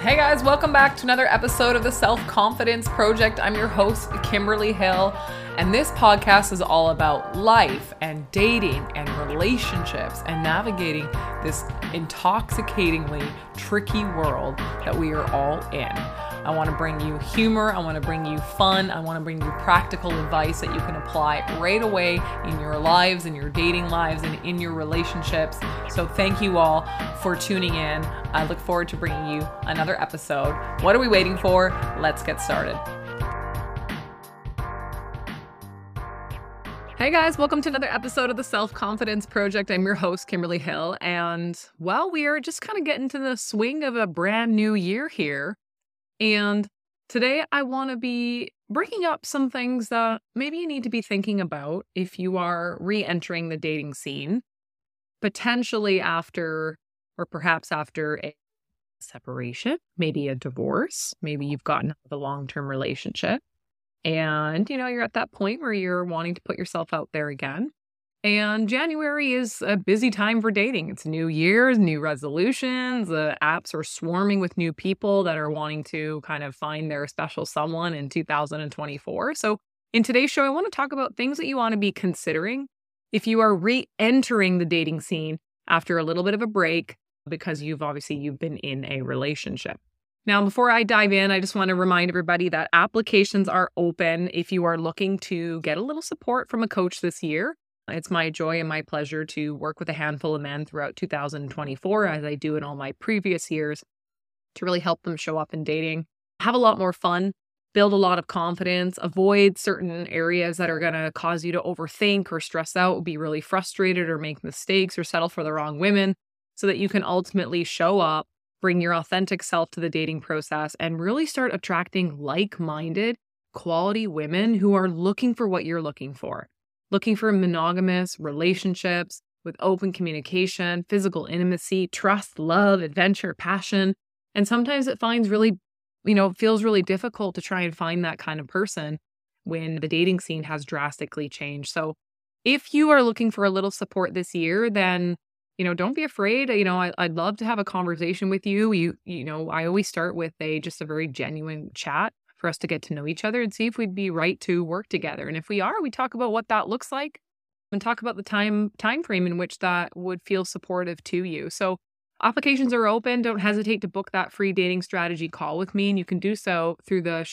Hey guys, welcome back to another episode of The Self-Confidence Project. I'm your host, Kimberly Hill, and this podcast is all about life and dating and relationships and navigating this intoxicatingly tricky world that we are all in. I want to bring you humor, I want to bring you fun, I want to bring you practical advice that you can apply right away in your lives, in your dating lives, and in your relationships. So thank you all for tuning in. I look forward to bringing you another episode. What are we waiting for? Let's get started. Hey guys, welcome to another episode of The Self-Confidence Project. I'm your host, Kimberly Hill, and well, we are just kind of getting to the swing of a brand new year here. And today I want to be bringing up some things that maybe you need to be thinking about if you are re-entering the dating scene, potentially after, or perhaps after a separation, maybe a divorce, maybe you've gotten out of a long-term relationship and, you know, you're at that point where you're wanting to put yourself out there again. And January is a busy time for dating. It's new years, new resolutions. The apps are swarming with new people that are wanting to kind of find their special someone in 2024. So in today's show, I want to talk about things that you want to be considering if you are re-entering the dating scene after a little bit of a break, because you've been in a relationship. Now, before I dive in, I just want to remind everybody that applications are open if you are looking to get a little support from a coach this year. It's my joy and my pleasure to work with a handful of men throughout 2024, as I do in all my previous years, to really help them show up in dating, have a lot more fun, build a lot of confidence, avoid certain areas that are going to cause you to overthink or stress out, be really frustrated or make mistakes or settle for the wrong women, so that you can ultimately show up, bring your authentic self to the dating process, and really start attracting like-minded, quality women who are looking for what you're looking for. Looking for monogamous relationships with open communication, physical intimacy, trust, love, adventure, passion. And sometimes it feels really difficult to try and find that kind of person when the dating scene has drastically changed. So if you are looking for a little support this year, then, you know, don't be afraid. You know, I'd love to have a conversation with you. I always start with just a very genuine chat for us to get to know each other and see if we'd be right to work together. And if we are, we talk about what that looks like and talk about the time frame in which that would feel supportive to you. So applications are open. Don't hesitate to book that free dating strategy call with me. And you can do so through the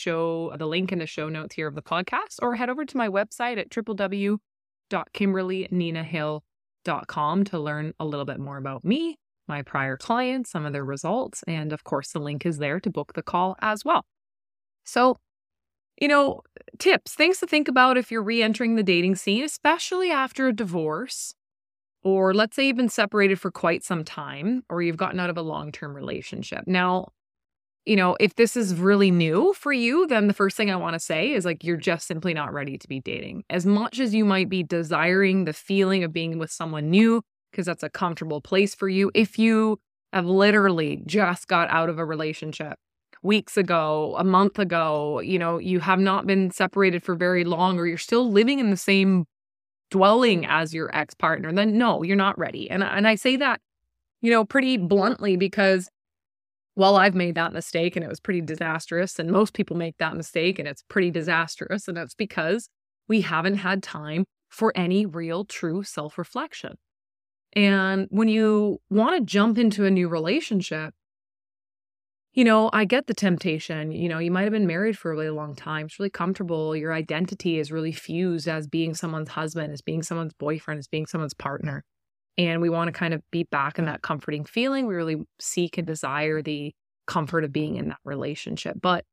link in the show notes here of the podcast, or head over to my website at www.kimberlyninahill.com to learn a little bit more about me, my prior clients, some of their results. And of course, the link is there to book the call as well. So, you know, tips, things to think about if you're re-entering the dating scene, especially after a divorce, or let's say you've been separated for quite some time, or you've gotten out of a long-term relationship. Now, you know, if this is really new for you, then the first thing I want to say is, like, you're just simply not ready to be dating. As much as you might be desiring the feeling of being with someone new, because that's a comfortable place for you, if you have literally just got out of a relationship weeks ago, a month ago, you know, you have not been separated for very long, or you're still living in the same dwelling as your ex-partner, then no, you're not ready. And I say that, you know, pretty bluntly, because, well, I've made that mistake and it was pretty disastrous, and most people make that mistake and it's pretty disastrous, and that's because we haven't had time for any real, true self-reflection. And when you want to jump into a new relationship, you know, I get the temptation. You know, you might have been married for a really long time. It's really comfortable. Your identity is really fused as being someone's husband, as being someone's boyfriend, as being someone's partner. And we want to kind of be back in that comforting feeling. We really seek and desire the comfort of being in that relationship. But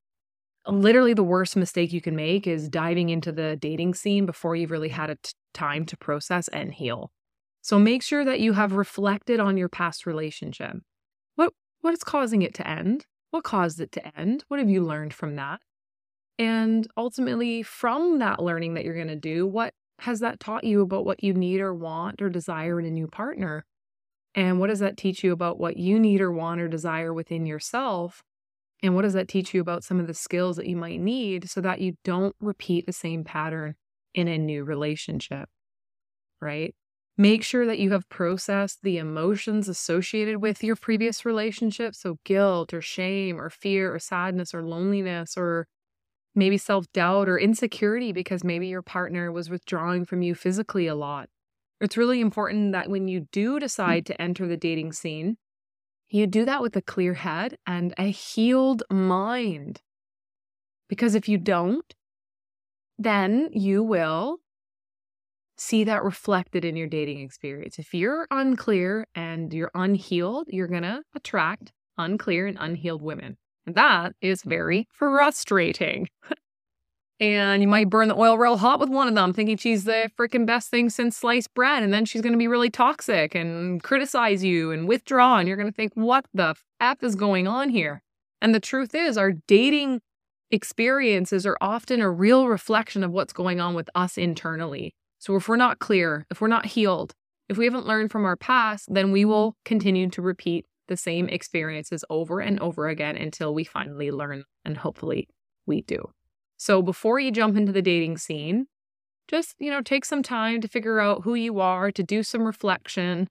literally the worst mistake you can make is diving into the dating scene before you've really had time to process and heal. So make sure that you have reflected on your past relationship. What is causing it to end? What caused it to end? What have you learned from that? And ultimately, from that learning that you're going to do, what has that taught you about what you need or want or desire in a new partner? And what does that teach you about what you need or want or desire within yourself? And what does that teach you about some of the skills that you might need so that you don't repeat the same pattern in a new relationship, right? Make sure that you have processed the emotions associated with your previous relationship. So guilt or shame or fear or sadness or loneliness or maybe self-doubt or insecurity because maybe your partner was withdrawing from you physically a lot. It's really important that when you do decide to enter the dating scene, you do that with a clear head and a healed mind. Because if you don't, then you will see that reflected in your dating experience. If you're unclear and you're unhealed, you're going to attract unclear and unhealed women. And that is very frustrating. And you might burn the oil real hot with one of them, thinking she's the freaking best thing since sliced bread. And then she's going to be really toxic and criticize you and withdraw. And you're going to think, what the F is going on here? And the truth is, our dating experiences are often a real reflection of what's going on with us internally. So if we're not clear, if we're not healed, if we haven't learned from our past, then we will continue to repeat the same experiences over and over again until we finally learn, and hopefully we do. So before you jump into the dating scene, just, take some time to figure out who you are, to do some reflection.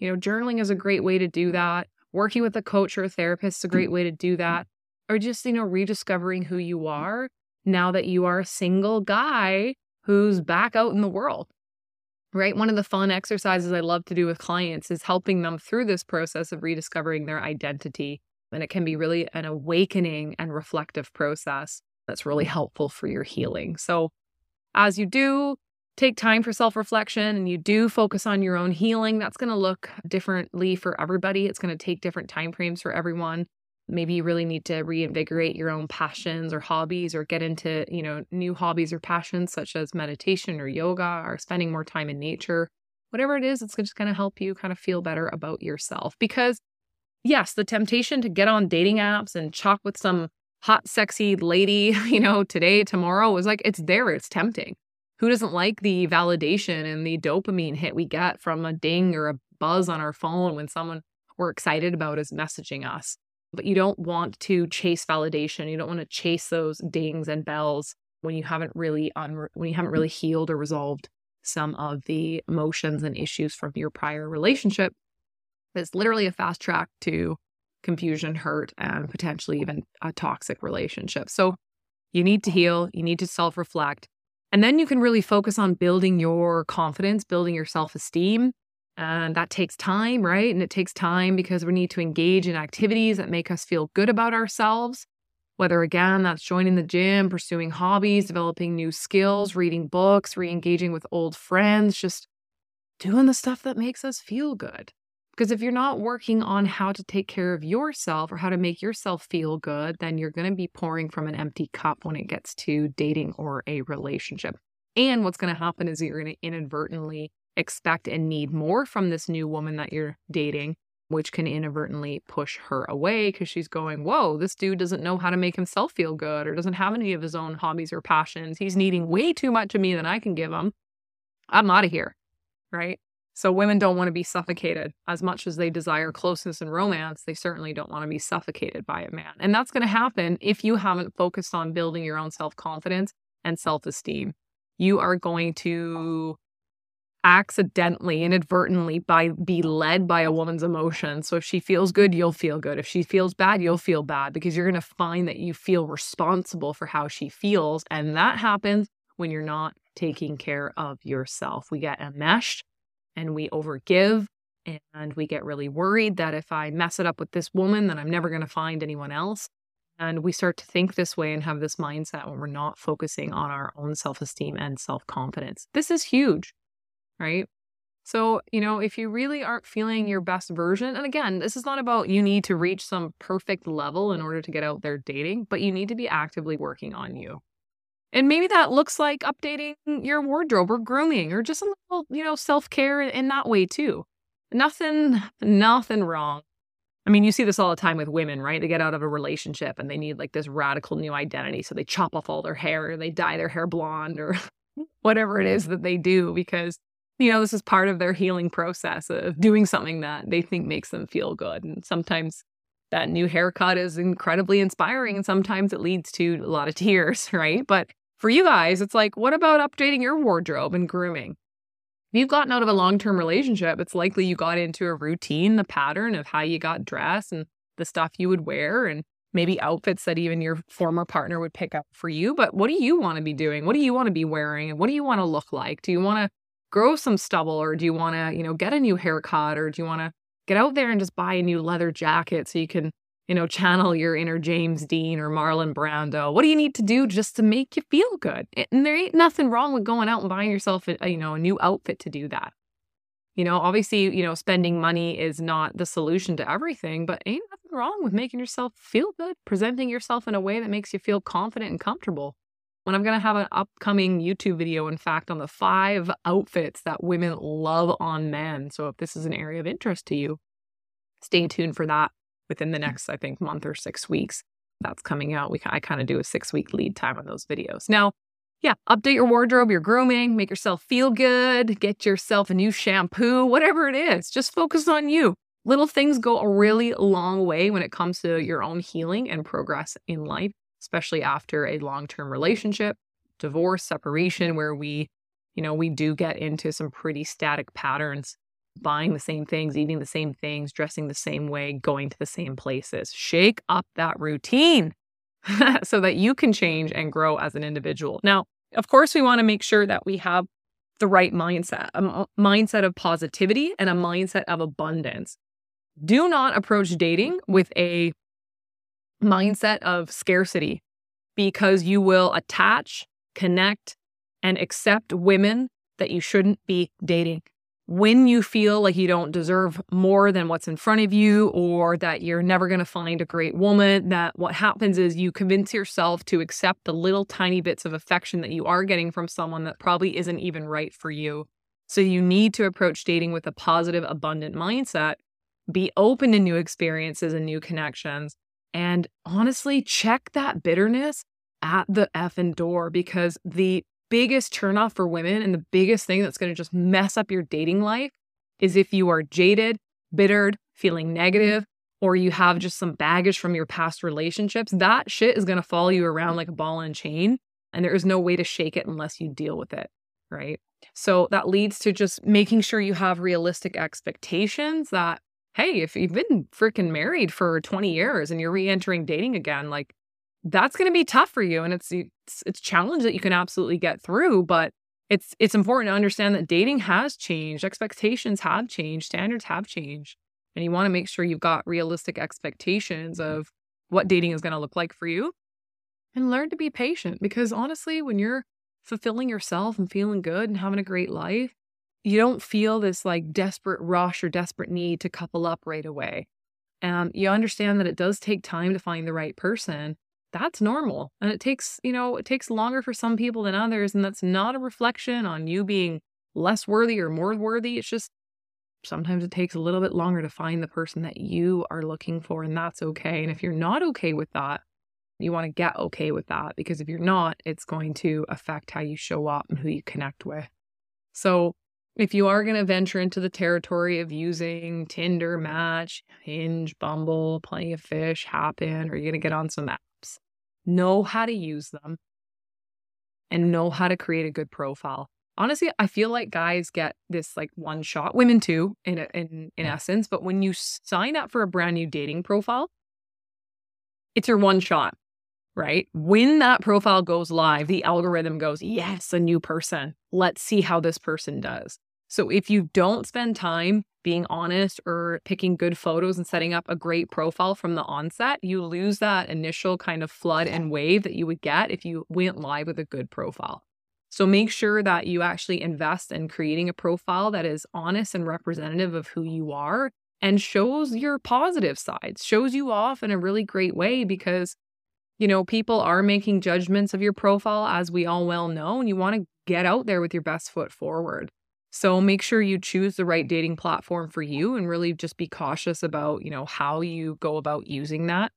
Journaling is a great way to do that. Working with a coach or a therapist is a great way to do that. Or just, rediscovering who you are now that you are a single guy who's back out in the world, right? One of the fun exercises I love to do with clients is helping them through this process of rediscovering their identity. And it can be really an awakening and reflective process that's really helpful for your healing. So as you do take time for self-reflection and you do focus on your own healing, that's going to look differently for everybody. It's going to take different time frames for everyone. Maybe you really need to reinvigorate your own passions or hobbies or get into, new hobbies or passions such as meditation or yoga or spending more time in nature. Whatever it is, it's just going to help you kind of feel better about yourself. Because yes, the temptation to get on dating apps and chat with some hot, sexy lady, today, tomorrow is like, it's there. It's tempting. Who doesn't like the validation and the dopamine hit we get from a ding or a buzz on our phone when someone we're excited about is messaging us? But you don't want to chase validation. You don't want to chase those dings and bells when you haven't really healed or resolved some of the emotions and issues from your prior relationship. It's literally a fast track to confusion, hurt, and potentially even a toxic relationship. So you need to heal. You need to self-reflect. And then you can really focus on building your confidence, building your self-esteem. And that takes time, right? And it takes time because we need to engage in activities that make us feel good about ourselves, whether, again, that's joining the gym, pursuing hobbies, developing new skills, reading books, re-engaging with old friends, just doing the stuff that makes us feel good. Because if you're not working on how to take care of yourself or how to make yourself feel good, then you're going to be pouring from an empty cup when it gets to dating or a relationship. And what's going to happen is you're going to inadvertently expect and need more from this new woman that you're dating, which can inadvertently push her away because she's going, whoa, this dude doesn't know how to make himself feel good or doesn't have any of his own hobbies or passions. He's needing way too much of me than I can give him. I'm out of here, right? So women don't want to be suffocated. As much as they desire closeness and romance, they certainly don't want to be suffocated by a man. And that's going to happen if you haven't focused on building your own self-confidence and self-esteem. You are going to accidentally, inadvertently be led by a woman's emotions. So if she feels good, you'll feel good. If she feels bad, you'll feel bad because you're going to find that you feel responsible for how she feels. And that happens when you're not taking care of yourself. We get enmeshed and we overgive and we get really worried that if I mess it up with this woman, then I'm never going to find anyone else. And we start to think this way and have this mindset when we're not focusing on our own self-esteem and self-confidence. This is huge. Right? So, if you really aren't feeling your best version, and again, this is not about you need to reach some perfect level in order to get out there dating, but you need to be actively working on you. And maybe that looks like updating your wardrobe or grooming or just a little, self-care in that way too. Nothing wrong. I mean, you see this all the time with women, right? They get out of a relationship and they need like this radical new identity. So they chop off all their hair or they dye their hair blonde or whatever it is that they do because this is part of their healing process of doing something that they think makes them feel good. And sometimes that new haircut is incredibly inspiring and sometimes it leads to a lot of tears, right? But for you guys, it's like, what about updating your wardrobe and grooming? If you've gotten out of a long-term relationship, it's likely you got into a routine, the pattern of how you got dressed and the stuff you would wear and maybe outfits that even your former partner would pick up for you. But what do you want to be doing? What do you want to be wearing? And what do you want to look like? Do you want to grow some stubble, or do you want to, get a new haircut, or do you want to get out there and just buy a new leather jacket so you can, channel your inner James Dean or Marlon Brando? What do you need to do just to make you feel good? And there ain't nothing wrong with going out and buying yourself a new outfit to do that. Obviously, spending money is not the solution to everything, but ain't nothing wrong with making yourself feel good, presenting yourself in a way that makes you feel confident and comfortable. When I'm going to have an upcoming YouTube video, in fact, on the 5 outfits that women love on men. So if this is an area of interest to you, stay tuned for that within the next, I think, month or 6 weeks. That's coming out. I kind of do a 6-week lead time on those videos. Now, yeah, update your wardrobe, your grooming, make yourself feel good, get yourself a new shampoo, whatever it is. Just focus on you. Little things go a really long way when it comes to your own healing and progress in life, especially after a long-term relationship, divorce, separation, where we do get into some pretty static patterns, buying the same things, eating the same things, dressing the same way, going to the same places. Shake up that routine so that you can change and grow as an individual. Now, of course, we want to make sure that we have the right mindset, a mindset of positivity and a mindset of abundance. Do not approach dating with a mindset of scarcity, because you will attach, connect, and accept women that you shouldn't be dating. When you feel like you don't deserve more than what's in front of you, or that you're never going to find a great woman, that what happens is you convince yourself to accept the little tiny bits of affection that you are getting from someone that probably isn't even right for you. So you need to approach dating with a positive, abundant mindset, be open to new experiences and new connections, and honestly, check that bitterness at the effing door, because the biggest turnoff for women and the biggest thing that's going to just mess up your dating life is if you are jaded, bittered, feeling negative, or you have just some baggage from your past relationships. That shit is going to follow you around like a ball and chain, and there is no way to shake it unless you deal with it, right? So that leads to just making sure you have realistic expectations that, hey, if you've been freaking married for 20 years and you're re-entering dating again, like, that's going to be tough for you. And it's a challenge that you can absolutely get through. But it's important to understand that dating has changed. Expectations have changed. Standards have changed. And you want to make sure you've got realistic expectations of what dating is going to look like for you. And learn to be patient, because honestly, when you're fulfilling yourself and feeling good and having a great life, you don't feel this like desperate rush or desperate need to couple up right away. You understand that it does take time to find the right person. That's normal. And it takes longer for some people than others. And that's not a reflection on you being less worthy or more worthy. It's just sometimes it takes a little bit longer to find the person that you are looking for. And that's okay. And if you're not okay with that, you want to get okay with that, because if you're not, it's going to affect how you show up and who you connect with. So if you are going to venture into the territory of using Tinder, Match, Hinge, Bumble, Plenty of Fish, Happn, or you're going to get on some apps, know how to use them and know how to create a good profile. Honestly, I feel like guys get this like one shot, women too, in essence. But when you sign up for a brand new dating profile, it's your one shot, right? When that profile goes live, the algorithm goes, yes, a new person. Let's see how this person does. So if you don't spend time being honest or picking good photos and setting up a great profile from the onset, you lose that initial kind of flood and wave that you would get if you went live with a good profile. So make sure that you actually invest in creating a profile that is honest and representative of who you are and shows your positive sides, shows you off in a really great way, because people are making judgments of your profile, as we all well know, and you want to get out there with your best foot forward. So make sure you choose the right dating platform for you and really just be cautious about, how you go about using that.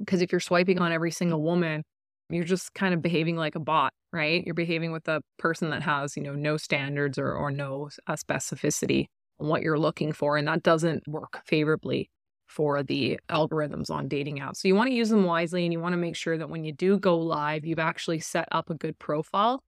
Because if you're swiping on every single woman, you're just kind of behaving like a bot, right? You're behaving with a person that has, no standards or no specificity on what you're looking for. And that doesn't work favorably for the algorithms on dating apps. So you want to use them wisely, and you want to make sure that when you do go live, you've actually set up a good profile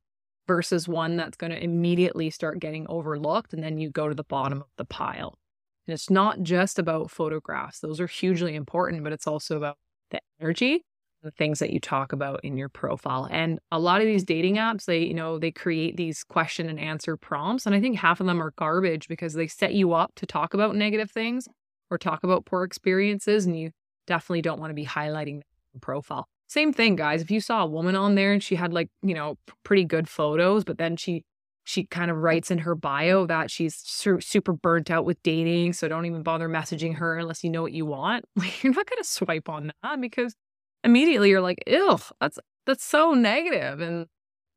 versus one that's going to immediately start getting overlooked and then you go to the bottom of the pile. And it's not just about photographs. Those are hugely important, but it's also about the energy, the things that you talk about in your profile. And a lot of these dating apps, they create these question and answer prompts. And I think half of them are garbage because they set you up to talk about negative things or talk about poor experiences. And you definitely don't want to be highlighting that profile. Same thing, guys. If you saw a woman on there and she had pretty good photos, but then she kind of writes in her bio that she's super burnt out with dating. So don't even bother messaging her unless you know what you want. You're not going to swipe on that because immediately you're like, ew, that's so negative. And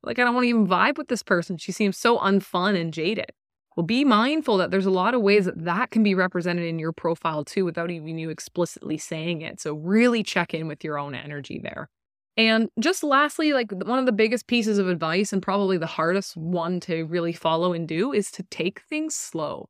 I don't want to even vibe with this person. She seems so unfun and jaded. Well, be mindful that there's a lot of ways that can be represented in your profile too without even you explicitly saying it. So really check in with your own energy there. And just lastly, one of the biggest pieces of advice and probably the hardest one to really follow and do is to take things slow.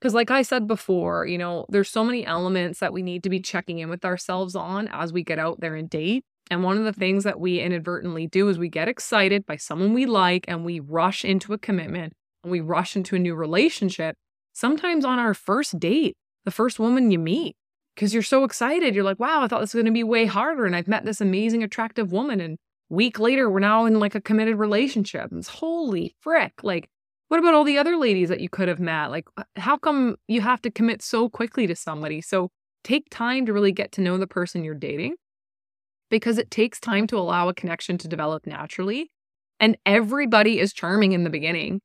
Because like I said before, there's so many elements that we need to be checking in with ourselves on as we get out there and date. And one of the things that we inadvertently do is we get excited by someone we like and we rush into a commitment and we rush into a new relationship, sometimes on our first date, the first woman you meet. Because you're so excited. You're like, wow, I thought this was going to be way harder. And I've met this amazing, attractive woman. And a week later, we're now in a committed relationship. And it's holy frick. What about all the other ladies that you could have met? How come you have to commit so quickly to somebody? So take time to really get to know the person you're dating, because it takes time to allow a connection to develop naturally. And everybody is charming in the beginning.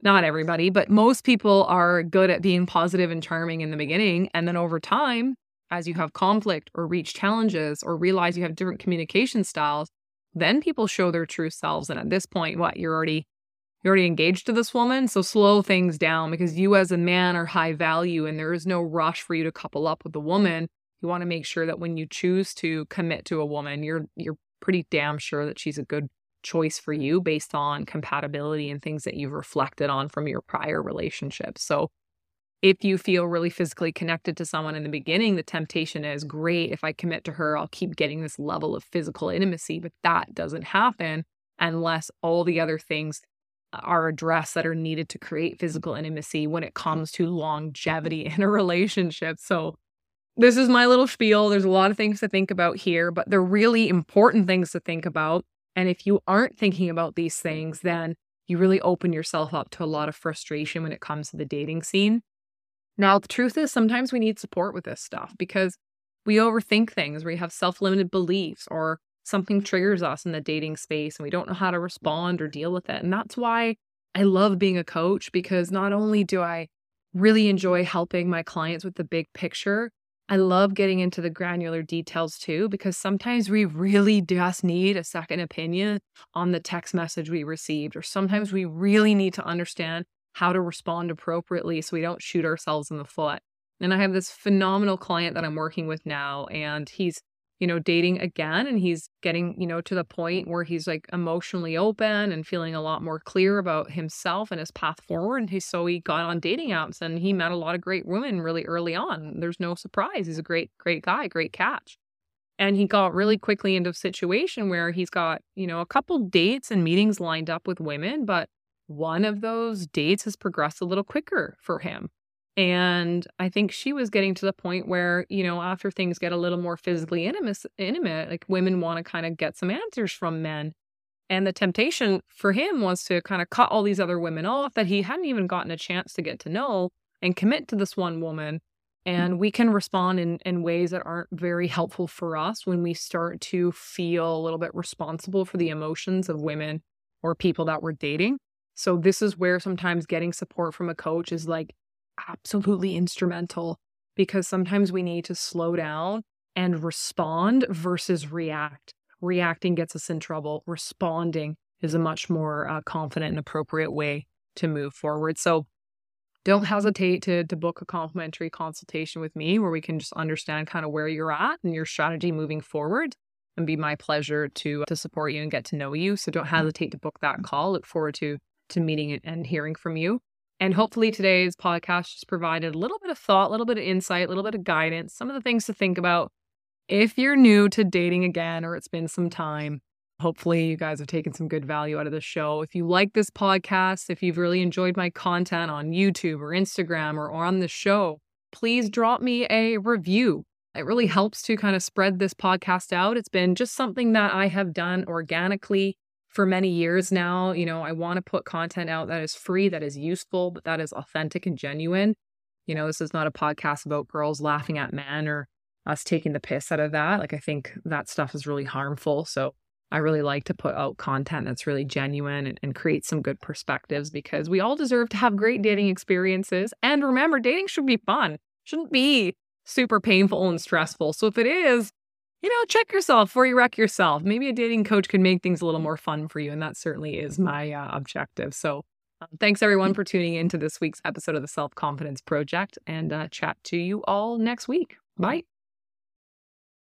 Not everybody, but most people are good at being positive and charming in the beginning. And then over time, as you have conflict or reach challenges or realize you have different communication styles, then people show their true selves. And at this point, you're already engaged to this woman. So slow things down, because you as a man are high value and there is no rush for you to couple up with a woman. You want to make sure that when you choose to commit to a woman, you're pretty damn sure that she's a good choice for you based on compatibility and things that you've reflected on from your prior relationship. So if you feel really physically connected to someone in the beginning, the temptation is great. If I commit to her, I'll keep getting this level of physical intimacy, but that doesn't happen unless all the other things are addressed that are needed to create physical intimacy when it comes to longevity in a relationship. So this is my little spiel. There's a lot of things to think about here, but they're really important things to think about. And if you aren't thinking about these things, then you really open yourself up to a lot of frustration when it comes to the dating scene. Now, the truth is sometimes we need support with this stuff because we overthink things. We have self-limited beliefs or something triggers us in the dating space and we don't know how to respond or deal with it. And that's why I love being a coach, because not only do I really enjoy helping my clients with the big picture, I love getting into the granular details too, because sometimes we really just need a second opinion on the text message we received, or sometimes we really need to understand how to respond appropriately so we don't shoot ourselves in the foot. And I have this phenomenal client that I'm working with now, and he's, dating again, and he's getting, to the point where he's emotionally open and feeling a lot more clear about himself and his path forward. And so he got on dating apps and he met a lot of great women really early on. There's no surprise. He's a great, great guy, great catch. And he got really quickly into a situation where he's got, a couple dates and meetings lined up with women, but one of those dates has progressed a little quicker for him. And I think she was getting to the point where, after things get a little more physically intimate, women want to kind of get some answers from men. And the temptation for him was to kind of cut all these other women off that he hadn't even gotten a chance to get to know and commit to this one woman. And we can respond in ways that aren't very helpful for us when we start to feel a little bit responsible for the emotions of women or people that we're dating. So this is where sometimes getting support from a coach is absolutely instrumental, because sometimes we need to slow down and respond versus react. Reacting gets us in trouble. Responding is a much more confident and appropriate way to move forward. So don't hesitate to book a complimentary consultation with me where we can just understand kind of where you're at and your strategy moving forward, and be my pleasure to support you and get to know you. So don't hesitate to book that call. Look forward to meeting and hearing from you. And hopefully today's podcast just provided a little bit of thought, a little bit of insight, a little bit of guidance, some of the things to think about if you're new to dating again, or it's been some time. Hopefully you guys have taken some good value out of the show. If you like this podcast, if you've really enjoyed my content on YouTube or Instagram or on the show, please drop me a review. It really helps to kind of spread this podcast out. It's been just something that I have done organically for many years now. You know, I want to put content out that is free, that is useful, but that is authentic and genuine. You know, this is not a podcast about girls laughing at men or us taking the piss out of that. Like, I think that stuff is really harmful. So I really like to put out content that's really genuine and create some good perspectives, because we all deserve to have great dating experiences. And remember, dating should be fun. It shouldn't be super painful and stressful. So if it is, you know, check yourself before you wreck yourself. Maybe a dating coach can make things a little more fun for you. And that certainly is my objective. So thanks everyone for tuning into this week's episode of The Self-Confidence Project, and chat to you all next week. Bye.